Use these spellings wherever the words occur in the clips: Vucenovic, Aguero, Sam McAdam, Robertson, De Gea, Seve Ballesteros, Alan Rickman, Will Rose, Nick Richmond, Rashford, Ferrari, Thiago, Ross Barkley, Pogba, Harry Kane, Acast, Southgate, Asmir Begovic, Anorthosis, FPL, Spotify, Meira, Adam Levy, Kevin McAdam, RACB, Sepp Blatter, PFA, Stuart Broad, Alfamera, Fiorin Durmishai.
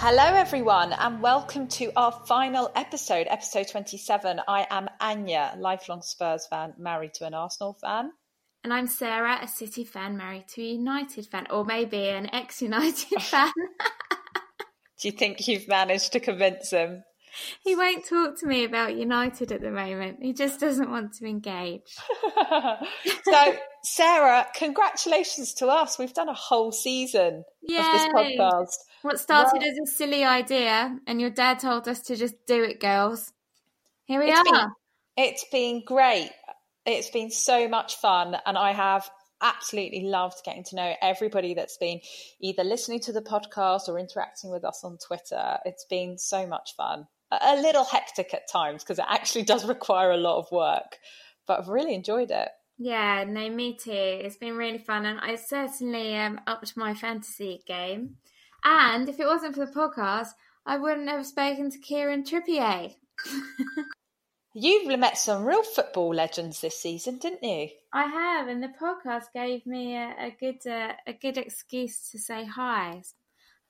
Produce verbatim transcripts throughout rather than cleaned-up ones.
Hello everyone and welcome to our final episode, episode twenty-seven. I am Anya, lifelong Spurs fan, married to an Arsenal fan. And I'm Sarah, a City fan, married to a United fan, or maybe an ex-United fan. Do you think you've managed to convince him? He won't talk to me about United at the moment. He just doesn't want to engage. So, Sarah, congratulations to us. We've done a whole season Yay. Of this podcast. What started well, as a silly idea, and your dad told us to just do it, girls. Here we it's are. Been, it's been great. It's been so much fun, and I have absolutely loved getting to know everybody that's been either listening to the podcast or interacting with us on Twitter. It's been so much fun. A little hectic at times because it actually does require a lot of work, but I've really enjoyed it. Yeah, no, me too. It's been really fun, and I certainly um, upped my fantasy game. And if it wasn't for the podcast, I wouldn't have spoken to Kieran Trippier. You've met some real football legends this season, didn't you? I have, and the podcast gave me a, a good uh, a good excuse to say hi.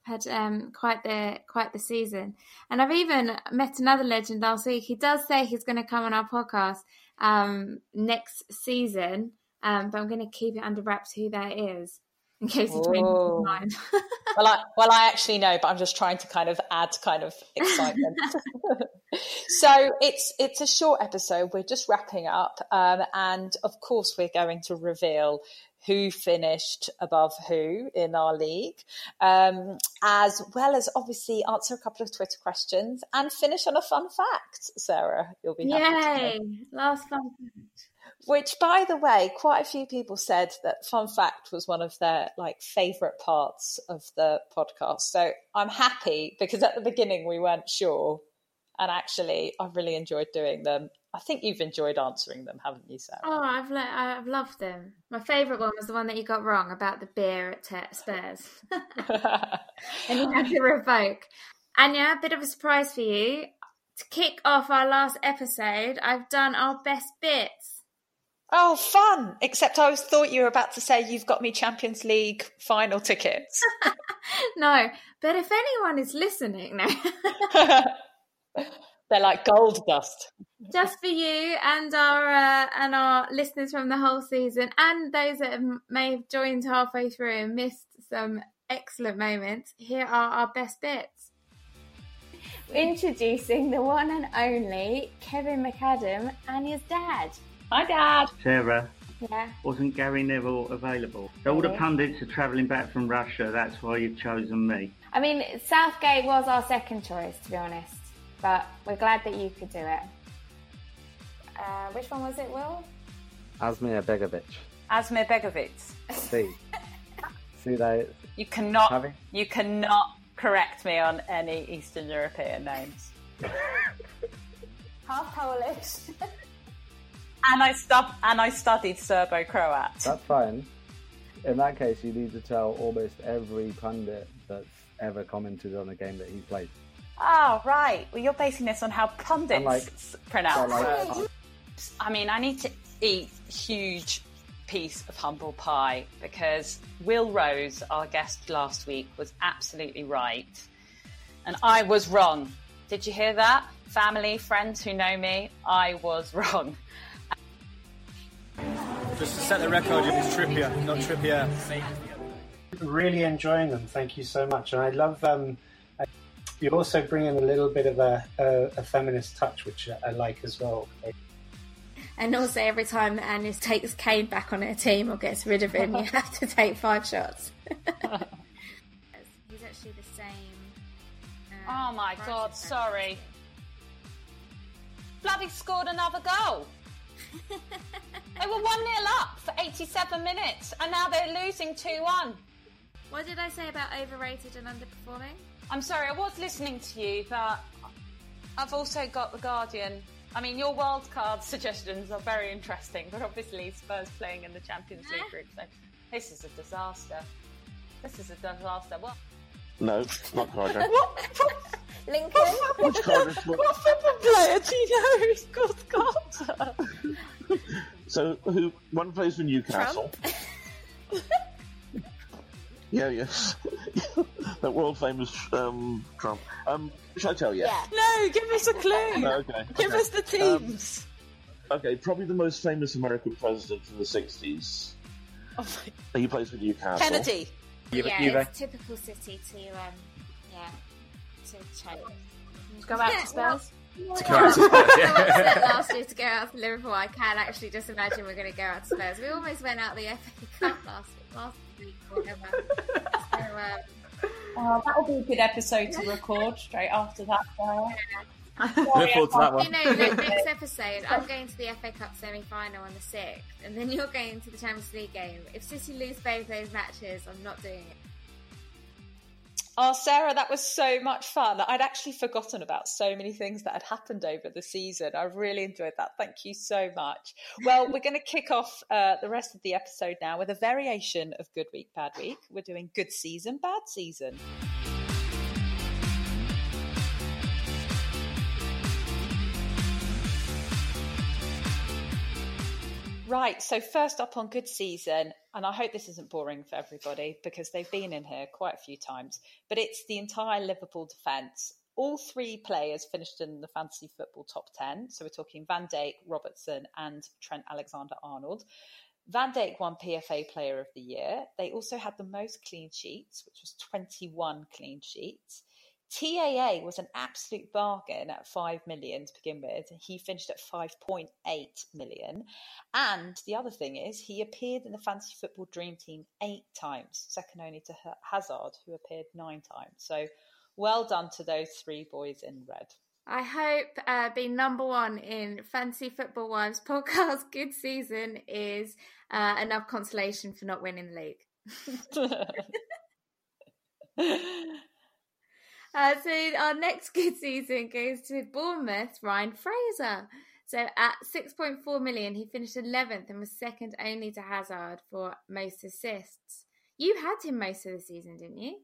Had um, quite the quite the season, and I've even met another legend last week. He does say he's going to come on our podcast um, next season, um, but I'm going to keep it under wraps who that is in case he changes his mind. well, I, well, I actually know, but I'm just trying to kind of add kind of excitement. So it's it's a short episode. We're just wrapping up, um, and of course, we're going to reveal who finished above who in our league, um, as well as obviously answer a couple of Twitter questions and finish on a fun fact. Sarah, you'll be happy. Yay! To last fun fact. Which, by the way, quite a few people said that fun fact was one of their like favourite parts of the podcast. So I'm happy because at the beginning we weren't sure, and actually I've really enjoyed doing them. I think you've enjoyed answering them, haven't you, Sarah? Oh, I've lo- I've loved them. My favourite one was the one that you got wrong about the beer at uh, Spurs. And you had to revoke. Anya, a bit of a surprise for you. To kick off our last episode, I've done our best bits. Oh, fun! Except I was thought you were about to say you've got me Champions League final tickets. No, but if anyone is listening now... They're like gold dust. Just for you and our uh, and our listeners from the whole season, and those that have, may have joined halfway through and missed some excellent moments, here are our best bits. Introducing the one and only Kevin McAdam, Anya's dad. Hi, Dad. Sarah. Yeah. Wasn't Gary Neville available? Really? All the pundits are travelling back from Russia. That's why you've chosen me. I mean, Southgate was our second choice, to be honest. But we're glad that you could do it. Uh, which one was it, Will? Asmir Begovic. Asmir Begovic. See. See that? You cannot, having... you cannot correct me on any Eastern European names. Half Polish. and, I stu- and I studied Serbo-Croat. That's fine. In that case, you need to tell almost every pundit that's ever commented on a game that he played. Oh, right. Well, you're basing this on how pundits like, pronounce it. Like, I mean, I need to eat a huge piece of humble pie because Will Rose, our guest last week, was absolutely right. And I was wrong. Did you hear that? Family, friends who know me, I was wrong. Just to set the record, it was Trippier, not Trippier. Really enjoying them. Thank you so much. And I love... Um, You also bring in a little bit of a, a, a feminist touch, which I like as well. And also every time that Anis takes Kane back on her team or gets rid of him, you have to take five shots. He's actually the same. Um, oh, my God, sorry. Bloody scored another goal. They were one nil up for eighty-seven minutes, and now they're losing two one. What did I say about overrated and underperforming? I'm sorry, I was listening to you, but I've also got The Guardian. I mean, your wildcard suggestions are very interesting, but obviously Spurs playing in the Champions League group, so this is a disaster. This is a disaster. What? No, not Cardiff. What? Lincoln? What football player do you know who's called Carter? So, who? One plays for Newcastle. Yeah, yes. That world famous um, Trump. Um, should I tell you? Yeah. No, give us a clue. No, okay. Give okay. us the teams. Um, okay, probably the most famous American president from the sixties. Oh my. He plays for Newcastle. Kennedy. Juve, yeah, Juve. It's typical City to um, yeah, to try. Go out to Spurs. To go out to Spurs, yeah. I said last year to go out to Liverpool. I can actually just imagine we're going to go out to Spurs. We almost went out the F A Cup last week, last week or whatever. So, um, oh, that will be a good episode to record straight after that. Uh, Sorry, to that one. You know, next episode, I'm going to the F A Cup semi-final on the sixth, and then you're going to the Champions League game. If City lose both those matches, I'm not doing it. Oh, Sarah, that was so much fun. I'd actually forgotten about so many things that had happened over the season. I really enjoyed that. Thank you so much. Well, we're going to kick off uh, the rest of the episode now with a variation of Good Week, Bad Week. We're doing Good Season, Bad Season. Right, so first up on Good Season, and I hope this isn't boring for everybody because they've been in here quite a few times, but it's the entire Liverpool defence. All three players finished in the fantasy football top ten. So we're talking Van Dijk, Robertson and Trent Alexander-Arnold. Van Dijk won P F A Player of the Year. They also had the most clean sheets, which was twenty-one clean sheets. T A A was an absolute bargain at five million to begin with. He finished at five point eight million. And the other thing is he appeared in the Fantasy Football Dream Team eight times, second only to Hazard, who appeared nine times. So well done to those three boys in red. I hope uh, being number one in Fantasy Football Wives podcast Good Season is uh, enough consolation for not winning the league. Uh, so our next good season goes to Bournemouth, Ryan Fraser. So at six point four million, he finished eleventh and was second only to Hazard for most assists. You had him most of the season, didn't you?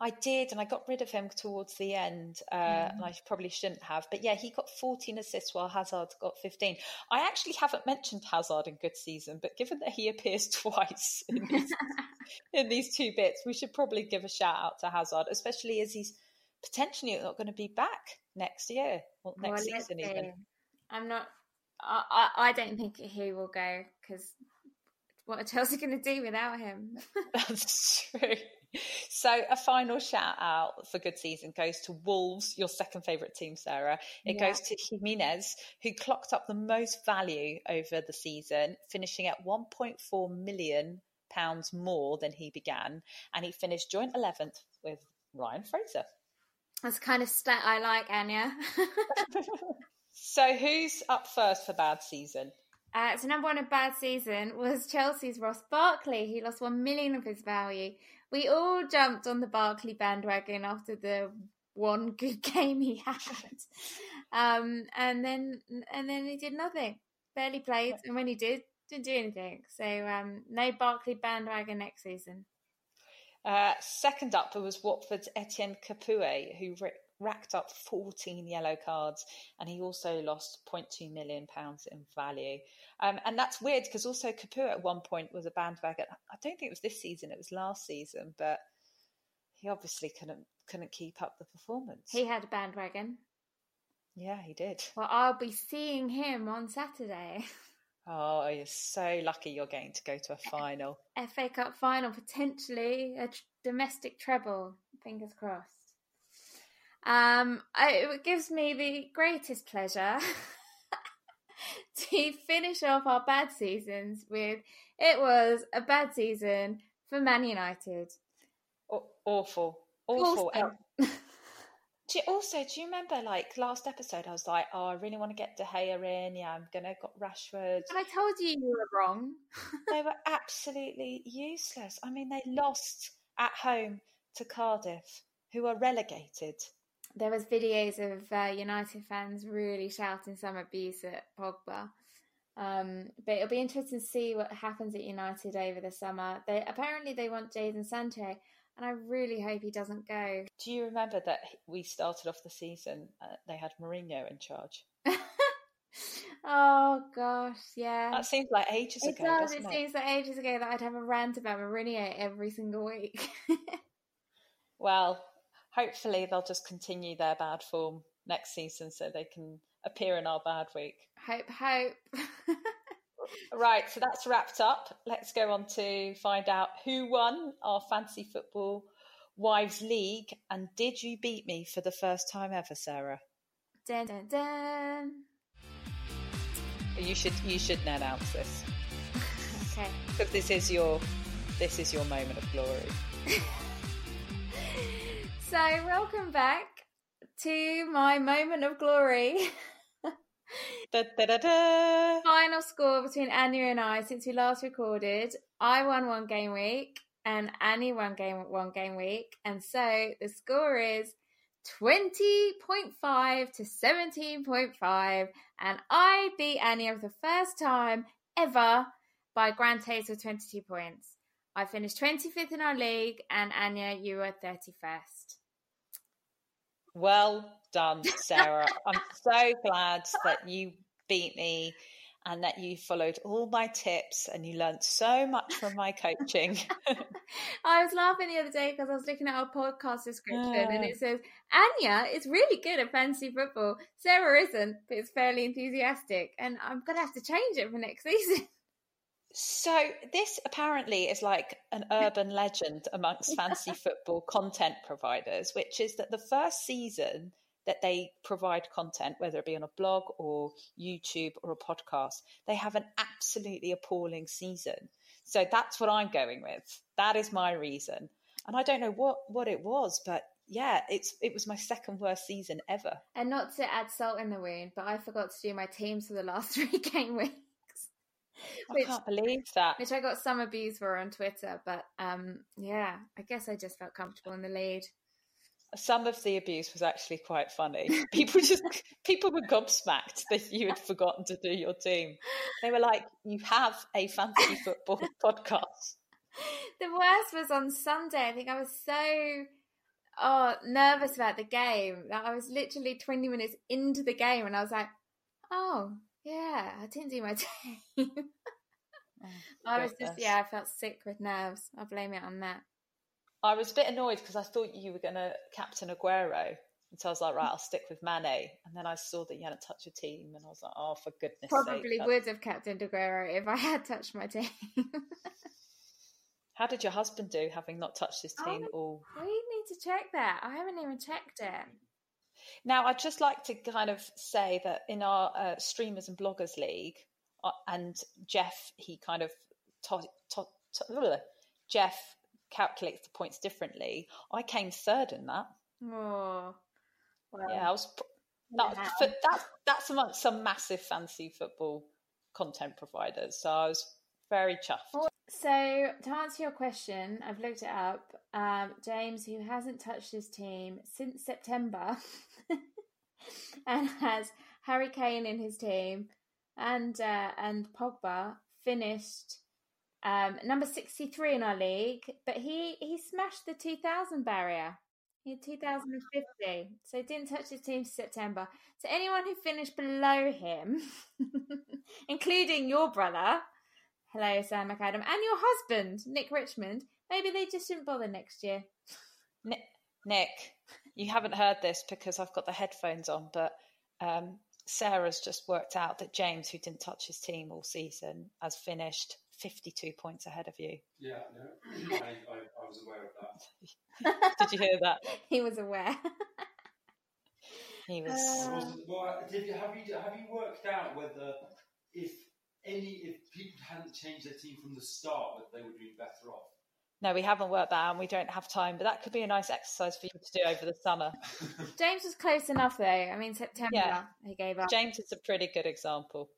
I did, and I got rid of him towards the end, uh, mm. and I probably shouldn't have. But yeah, he got fourteen assists while Hazard got fifteen. I actually haven't mentioned Hazard in Good Season, but given that he appears twice in these, in these two bits, we should probably give a shout out to Hazard, especially as he's potentially not going to be back next year or well, next well, season even. I'm not I, I don't think he will go because what are Chelsea going to do without him? That's true. So a final shout out for Good Season goes to Wolves, your second favourite team, Sarah. It yeah. goes to Jimenez, who clocked up the most value over the season, finishing at one point four million pounds more than he began, and he finished joint eleventh with Ryan Fraser. That's the kind of stat I like, Anya. So who's up first for bad season? Uh, so number one of bad season was Chelsea's Ross Barkley. He lost one million of his value. We all jumped on the Barkley bandwagon after the one good game he had. Um, and then and then he did nothing. Barely played. And when he did, didn't do anything. So um, no Barkley bandwagon next season. Uh, second up was Watford's Etienne Capoue, who r- racked up fourteen yellow cards, and he also lost zero point two million pounds in value. Um, and that's weird because also Capoue at one point was a bandwagon. I don't think it was this season, it was last season, but he obviously couldn't couldn't keep up the performance. He had a bandwagon. Yeah, he did. Well, I'll be seeing him on Saturday. Oh, you're so lucky you're getting to go to a final. F A Cup final, potentially a t- domestic treble. Fingers crossed. Um, I, it gives me the greatest pleasure to finish off our bad seasons with it was a bad season for Man United. Aw- awful. Awful. Awful. Do you, also, do you remember, like, last episode, I was like, oh, I really want to get De Gea in. Yeah, I'm going to got Rashford. And I told you you were wrong. They were absolutely useless. I mean, they lost at home to Cardiff, who are relegated. There was videos of uh, United fans really shouting some abuse at Pogba. Um, but it'll be interesting to see what happens at United over the summer. They apparently, they want Jadon Sancho. And I really hope he doesn't go. Do you remember that we started off the season, uh, they had Mourinho in charge? Oh, gosh, yeah. That seems like ages it ago, does. doesn't it? It seems like ages ago that I'd have a rant about Mourinho every single week. well, hopefully they'll just continue their bad form next season so they can appear in our bad week. Hope, hope. Right, so that's wrapped up. Let's go on to find out who won our Fantasy Football Wives League, and did you beat me for the first time ever, Sarah? Dun, dun, dun. You should you should now announce this. Okay. Because this is your this is your moment of glory. So welcome back to my moment of glory. Da, da, da, da. Final score between Anya and I since we last recorded. I won one game week and Annie won game one game week, and so the score is twenty point five to seventeen point five, and I beat Annie for the first time ever by grand total of twenty-two points. I finished twenty-fifth in our league, and Anya, you were thirty-first. Well done, Sarah. I'm so glad that you beat me and that you followed all my tips and you learned so much from my coaching. I was laughing the other day because I was looking at our podcast description uh, and it says, Anya is really good at fantasy football. Sarah isn't, but is fairly enthusiastic. And I'm going to have to change it for next season. So this apparently is like an urban legend amongst fantasy football content providers, which is that the first season that they provide content, whether it be on a blog or YouTube or a podcast, they have an absolutely appalling season. So that's what I'm going with. That is my reason. And I don't know what, what it was, but yeah, it's it was my second worst season ever. And not to add salt in the wound, but I forgot to do my teams for the last three game weeks. Which, I can't believe that. Which I got some abuse for on Twitter, but um, yeah, I guess I just felt comfortable in the lead. Some of the abuse was actually quite funny. People just people were gobsmacked that you had forgotten to do your team. They were like, "You have a fantasy football podcast." The worst was on Sunday. I think I was so oh nervous about the game that I was literally twenty minutes into the game, and I was like, "Oh." Yeah, I didn't do my team. Oh, I was just, yeah, I felt sick with nerves. I'll blame it on that. I was a bit annoyed because I thought you were going to captain Aguero. And so I was like, right, I'll stick with Mane. And then I saw that you hadn't touched your team and I was like, oh, for goodness Probably sake. Probably would have captained Aguero if I had touched my team. How did your husband do having not touched his team at all? We need to check that. I haven't even checked it. Now, I'd just like to kind of say that in our uh, Streamers and Bloggers League, uh, and Jeff, he kind of, tot, tot, tot, Jeff calculates the points differently. I came third in that. Oh, wow. Yeah, I was, that, yeah. For, that, that's amongst some massive fantasy football content providers. So I was very chuffed. So to answer your question, I've looked it up. Um, James, who hasn't touched his team since September and has Harry Kane in his team and uh, and Pogba, finished um, number sixty-three in our league, but he, he smashed the two thousand barrier. He had two thousand fifty, so didn't touch his team since September. So anyone who finished below him, including your brother... Hello, Sam McAdam. And your husband, Nick Richmond. Maybe they just shouldn't bother next year. Nick, Nick, you haven't heard this because I've got the headphones on, but um, Sarah's just worked out that James, who didn't touch his team all season, has finished fifty-two points ahead of you. Yeah, no, I, I, I was aware of that. Did you hear that? He was aware. He was... Uh... Well, did you, have, you, have you worked out whether if... Any if people hadn't changed their team from the start, that they would be better off? No, we haven't worked that out and we don't have time, but that could be a nice exercise for you to do over the summer. James was close enough though. I mean, September, yeah. He gave up. James is a pretty good example.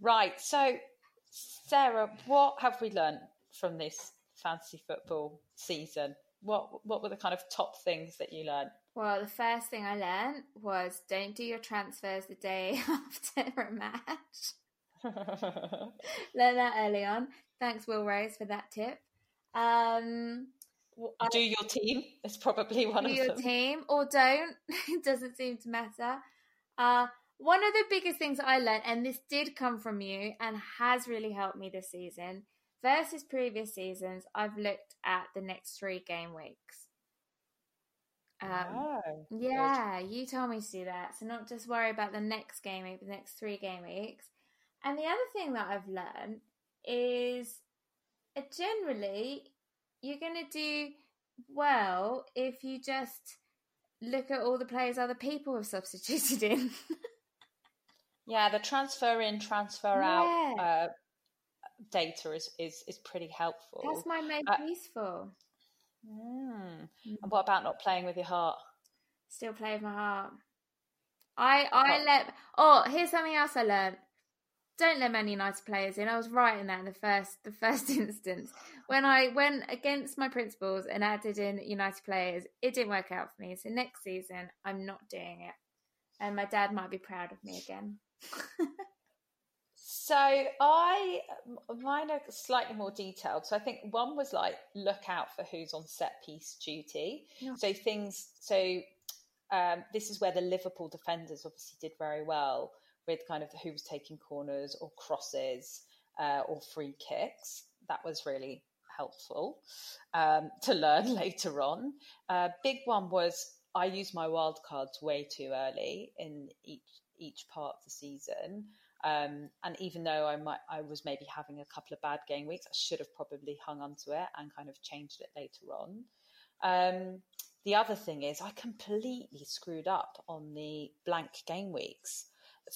Right, so Sarah, what have we learned from this fantasy football season? What what were the kind of top things that you learned? Well, the first thing I learned was don't do your transfers the day after a match. Learn that early on. Thanks, Will Rose, for that tip. Um, do your team. It's probably one of them. Do your team or don't. It doesn't seem to matter. Uh, one of the biggest things that I learned, and this did come from you and has really helped me this season, Versus previous seasons, I've looked at the next three game weeks. Um, oh, yeah, good. You told me to do that. So not just worry about the next game week, but the next three game weeks. And the other thing that I've learned is uh, generally you're going to do well if you just look at all the players other people have substituted in. Yeah, the transfer in, transfer yeah. out uh, data is, is, is pretty helpful. That's my most uh, useful. Mm. And what about not playing with your heart? Still play with my heart. I I oh. let... Oh, here's something else I learned. Don't let Man United players in. I was right in that in the first the first instance. When I went against my principles and added in United players, it didn't work out for me. So next season, I'm not doing it. And my dad might be proud of me again. So I, mine are slightly more detailed. So I think one was like, look out for who's on set piece duty. Yeah. So things, so um, this is where the Liverpool defenders obviously did very well with kind of who was taking corners or crosses uh, or free kicks. That was really helpful um, to learn later on. Uh, big one was I used my wild cards way too early in each each part of the season. Um, and even though I might, I was maybe having a couple of bad game weeks, I should have probably hung onto it and kind of changed it later on. Um, the other thing is I completely screwed up on the blank game weeks.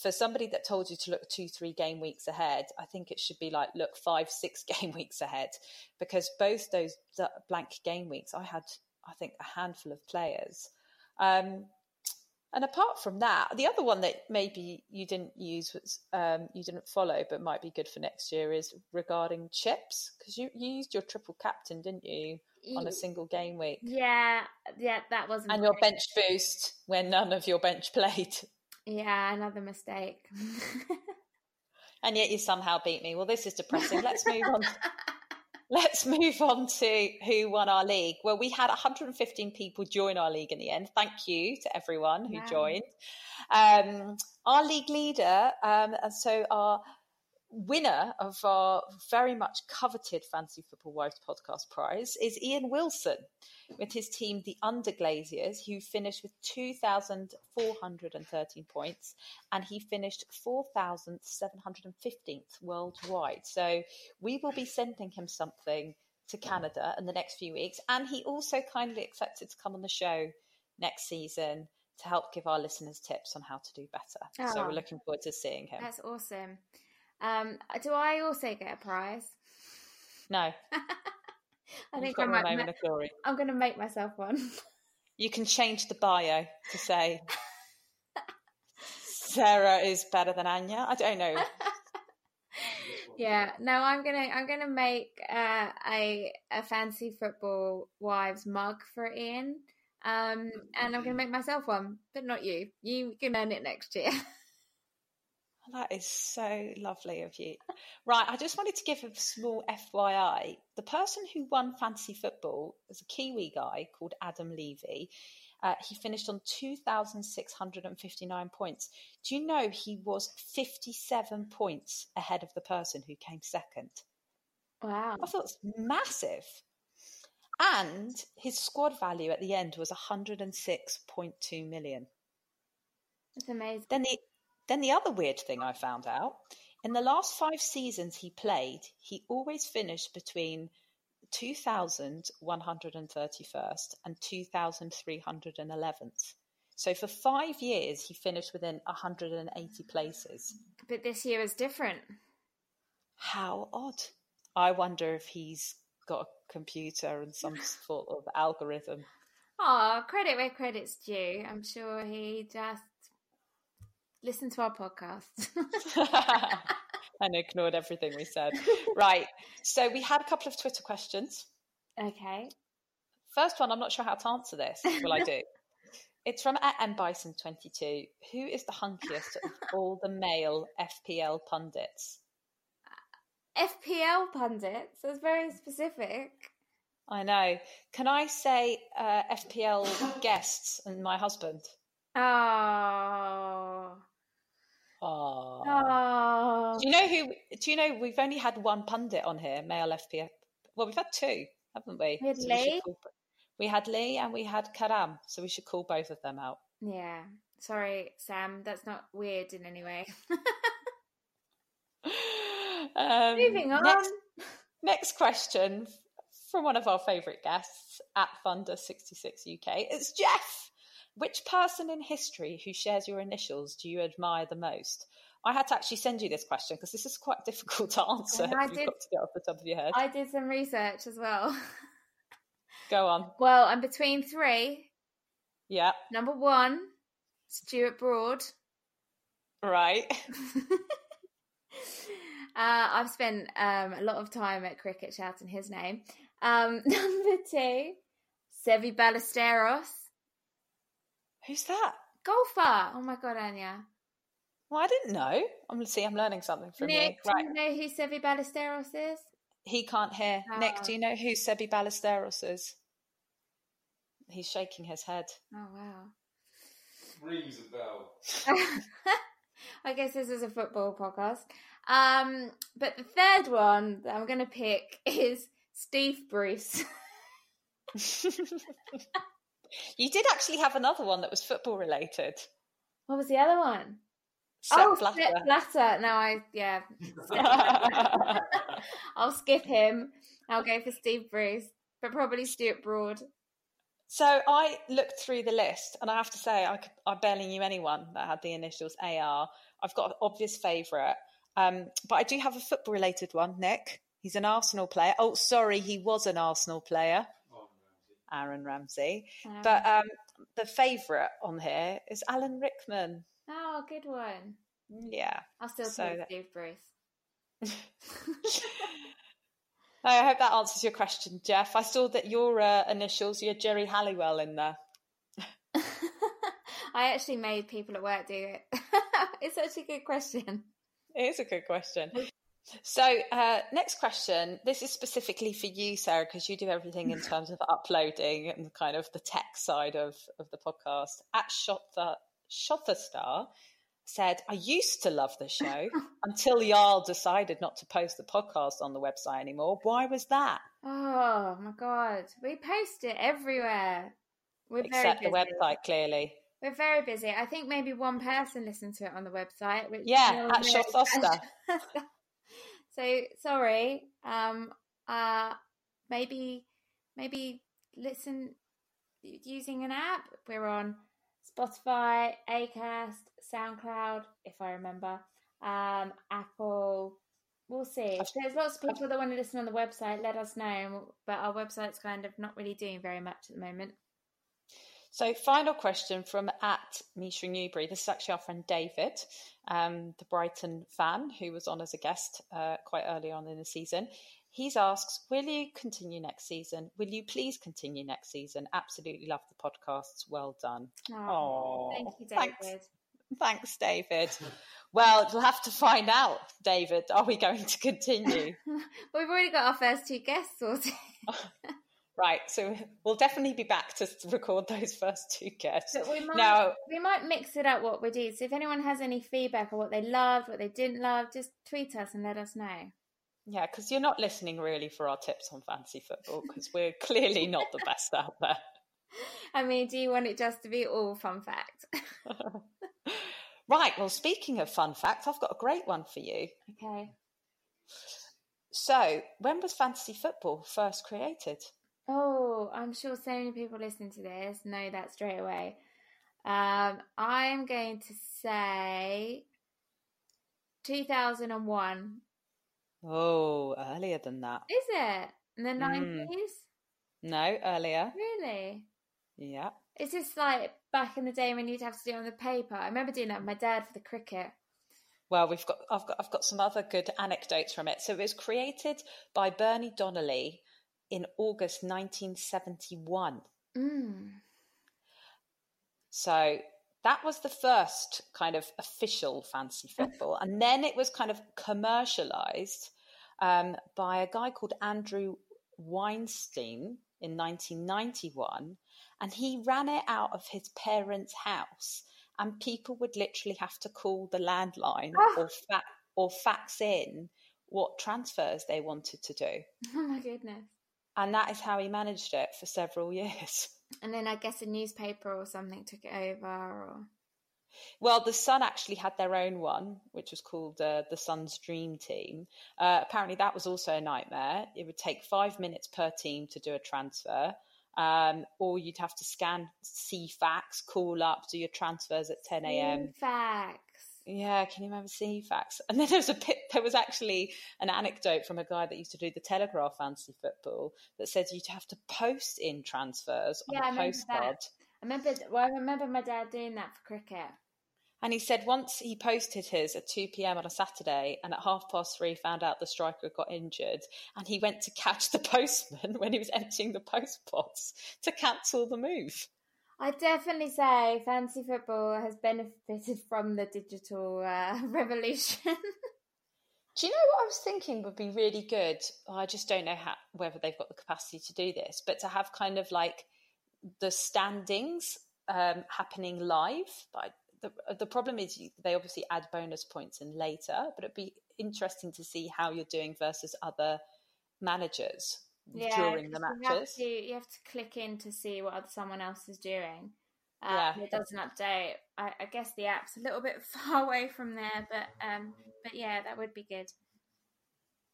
For somebody that told you to look two, three game weeks ahead, I think it should be like, look, five, six game weeks ahead, because both those blank game weeks, I had, I think, a handful of players. Um, and apart from that, the other one that maybe you didn't use, was, um, you didn't follow, but might be good for next year is regarding chips, because you, you used your triple captain, didn't you, on a single game week? Yeah, yeah, that wasn't. And your bench boost when none of your bench played. Yeah, another mistake. And yet you somehow beat me. Well, this is depressing. Let's move on. Let's move on to who won our league. Well, we had one hundred fifteen people join our league in the end. Thank you to everyone who wow. joined. Um, our league leader, um, and so our winner of our very much coveted Fantasy Football Wives podcast prize is Ian Wilson with his team, The Underglaziers, who finished with two thousand four hundred thirteen points, and he finished four thousand seven hundred fifteenth worldwide. So we will be sending him something to Canada in the next few weeks. And he also kindly accepted to come on the show next season to help give our listeners tips on how to do better. Oh, so we're looking forward to seeing him. That's awesome. Um, do I also get a prize? No. I think I might moment ma- of glory. I'm going to make myself one. You can change the bio to say Sarah is better than Anya. I don't know. Yeah, no, I'm gonna I'm gonna make uh, a a Fantasy Football Wives mug for Ian, um, and I'm gonna make myself one, but not you. You can earn it next year. That is so lovely of you. Right, I just wanted to give a small F Y I. The person who won fantasy football was a Kiwi guy called Adam Levy. Uh, he finished on two thousand six hundred fifty-nine points. Do you know he was fifty-seven points ahead of the person who came second? Wow. I thought it was massive. And his squad value at the end was one hundred six point two million. That's amazing. Then the Then the other weird thing I found out, in the last five seasons he played, he always finished between two thousand one hundred thirty-first and two thousand three hundred eleventh. So for five years, he finished within one hundred eighty places. But this year is different. How odd. I wonder if he's got a computer and some sort of algorithm. Oh, credit where credit's due. I'm sure he just... Listen to our podcast. And ignored everything we said. Right. So we had a couple of Twitter questions. Okay. First one, I'm not sure how to answer this. Well, I do. It's from at M Bison twenty-two. Who is the hunkiest of all the male F P L pundits? F P L pundits? That's very specific. I know. Can I say uh, F P L guests and my husband? Oh. Oh. Oh. you know who? Do you know we've only had one pundit on here, male F P F? Well, we've had two, haven't we? We had so Lee. We, call, we had Lee and we had Karam, so we should call both of them out. Yeah. Sorry, Sam. That's not weird in any way. um, Moving on. Next, next question from one of our favourite guests at Thunder sixty-six U K. It's Jeff. Which person in history who shares your initials do you admire the most? I had to actually send you this question because this is quite difficult to answer. I You've did, got to get off the top of your head. I did some research as well. Go on. Well, I'm between three. Yeah. Number one, Stuart Broad. Right. uh, I've spent um, a lot of time at cricket shouting his name. Um, number two, Seve Ballesteros. Who's that? Golfer. Oh my God, Anya. Well, I didn't know. I'm see. I'm learning something from Nick, you. Right. Do you know who Seve Ballesteros is? He can't hear. Oh. Nick, do you know who Seve Ballesteros is? He's shaking his head. Oh wow. Rings a bell. I guess this is a football podcast. Um, but the third one that I'm going to pick is Steve Bruce. You did actually have another one that was football related. What was the other one? Sepp oh, Blatter. Sepp Blatter. No, I, yeah. I'll skip him. I'll go for Steve Bruce, but probably Stuart Broad. So I looked through the list and I have to say, I, could, I barely knew anyone that had the initials A R. I've got an obvious favourite, um, but I do have a football related one, Nick. He's an Arsenal player. Oh, sorry, he was an Arsenal player. Aaron Ramsey. Aaron. But um, the favourite on here is Alan Rickman. Oh, good one. Yeah. I'll still so that... Steve Bruce. I hope that answers your question, Jeff. I saw that your uh, initials, your Jerry Halliwell in there. I actually made people at work do it. It's such a good question. It is a good question. So uh, next question, this is specifically for you, Sarah, because you do everything in terms of uploading and kind of the tech side of, of the podcast. At Shotha, Shotha Star said, I used to love the show until y'all decided not to post the podcast on the website anymore. Why was that? Oh, my God. We post it everywhere. We're Except very busy. The website, clearly. We're very busy. I think maybe one person listened to it on the website. Which yeah, at Shotha Star. So sorry, um, uh, maybe maybe listen using an app. We're on Spotify, Acast, SoundCloud, if I remember, um, Apple. We'll see. There's lots of people that want to listen on the website. Let us know. But our website's kind of not really doing very much at the moment. So final question from at Misha Newbury. This is actually our friend David, um, the Brighton fan who was on as a guest uh, quite early on in the season. He asks, will you continue next season? Will you please continue next season? Absolutely love the podcasts. Well done. Oh, thank you, David. Thanks. Thanks, David. Well, we'll have to find out, David. Are we going to continue? Well, we've already got our first two guests sorted. Right, so we'll definitely be back to record those first two guests. But we might, now, we might mix it up what we do. So if anyone has any feedback on what they loved, what they didn't love, just tweet us and let us know. Yeah, because you're not listening really for our tips on fantasy football because we're clearly not the best out there. I mean, do you want it just to be all fun fact? Right, well, speaking of fun facts, I've got a great one for you. Okay. So when was fantasy football first created? Oh, I'm sure so many people listening to this know that straight away. Um, I'm going to say two thousand one. Oh, earlier than that. Is it? In the nineties? Mm. No, earlier. Really? Yeah. Is this like back in the day when you'd have to do it on the paper? I remember doing that with my dad for the cricket. Well, we've got, I've got, I've got some other good anecdotes from it. So it was created by Bernie Donnelly in August nineteen seventy-one. Mm. So that was the first kind of official fantasy football. And then it was kind of commercialised um, by a guy called Andrew Weinstein in nineteen ninety-one. And he ran it out of his parents' house. And people would literally have to call the landline oh. or fax. or fax in what transfers they wanted to do. Oh my goodness. And that is how he managed it for several years. And then I guess a newspaper or something took it over. Or... Well, The Sun actually had their own one, which was called uh, The Sun's Dream Team. Uh, apparently that was also a nightmare. It would take five minutes per team to do a transfer. Um, or you'd have to scan C FAX, call up, do your transfers at ten a.m. C FAX. Yeah, can you remember C FAX? And then there was a bit, there was actually an anecdote from a guy that used to do the Telegraph Fantasy Football that said you'd have to post in transfers on yeah, a postcard. I remember, well, I remember my dad doing that for cricket. And he said once he posted his at two p.m. on a Saturday and at half past three found out the striker got injured and he went to catch the postman when he was emptying the postbox to cancel the move. I definitely say fantasy football has benefited from the digital uh, revolution. Do you know what I was thinking would be really good? I just don't know how, whether they've got the capacity to do this, but to have kind of like the standings um, happening live. But the, the problem is you, they obviously add bonus points in later, but it'd be interesting to see how you're doing versus other managers yeah, during the matches. You have, to, you have to click in to see what other, someone else is doing. Uh, yeah. It doesn't update. I, I guess the app's a little bit far away from there, but um, but yeah, that would be good.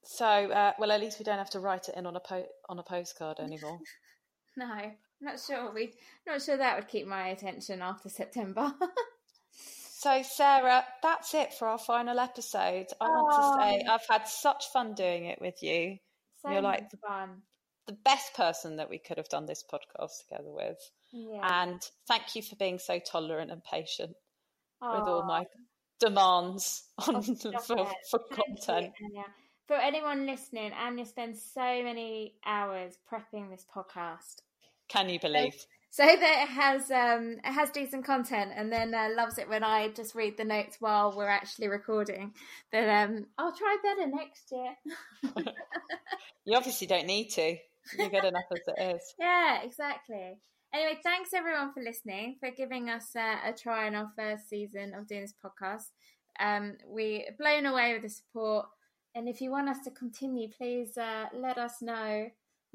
So, uh, well, at least we don't have to write it in on a po- on a postcard anymore. No. Not sure we. Not sure that would keep my attention after September. So, Sarah, that's it for our final episode. I oh. want to say I've had such fun doing it with you. So You're like fun. The best person that we could have done this podcast together with. Yeah. And thank you for being so tolerant and patient oh. with all my demands on oh, for, for content. You, for anyone listening, Anya spends so many hours prepping this podcast. Can you believe? So, so that it has um, it has decent content, and then uh, loves it when I just read the notes while we're actually recording. But um, I'll try better next year. You obviously don't need to. You're good enough as it is. Yeah, exactly. Anyway, thanks everyone for listening, for giving us uh, a try in our first season of doing this podcast. Um, we're blown away with the support, and if you want us to continue, please uh, let us know.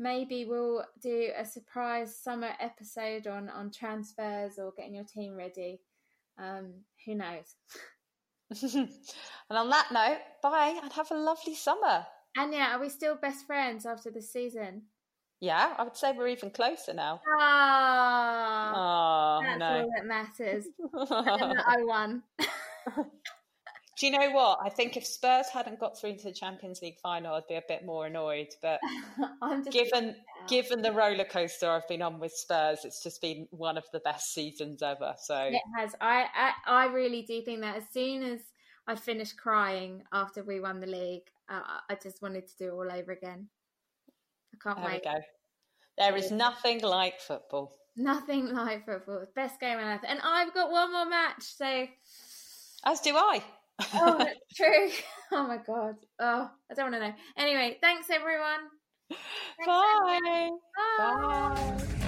Maybe we'll do a surprise summer episode on, on transfers or getting your team ready. Um, who knows? And on that note, bye and have a lovely summer. Anya, are we still best friends after this season? Yeah, I would say we're even closer now. Oh, oh that's no. all that matters. And I won. Do you know what? I think if Spurs hadn't got through to the Champions League final, I'd be a bit more annoyed. But I'm just given given the roller coaster I've been on with Spurs, it's just been one of the best seasons ever. So it has. I I, I really do think that as soon as I finished crying after we won the league, uh, I just wanted to do it all over again. I can't there wait. There we go. There is nothing like football. Nothing like football. Best game on earth. And I've got one more match. So as do I. Oh, that's true. Oh, my God. Oh, I don't want to know. Anyway, thanks, everyone. Thanks Bye. everyone. Bye. Bye. Bye.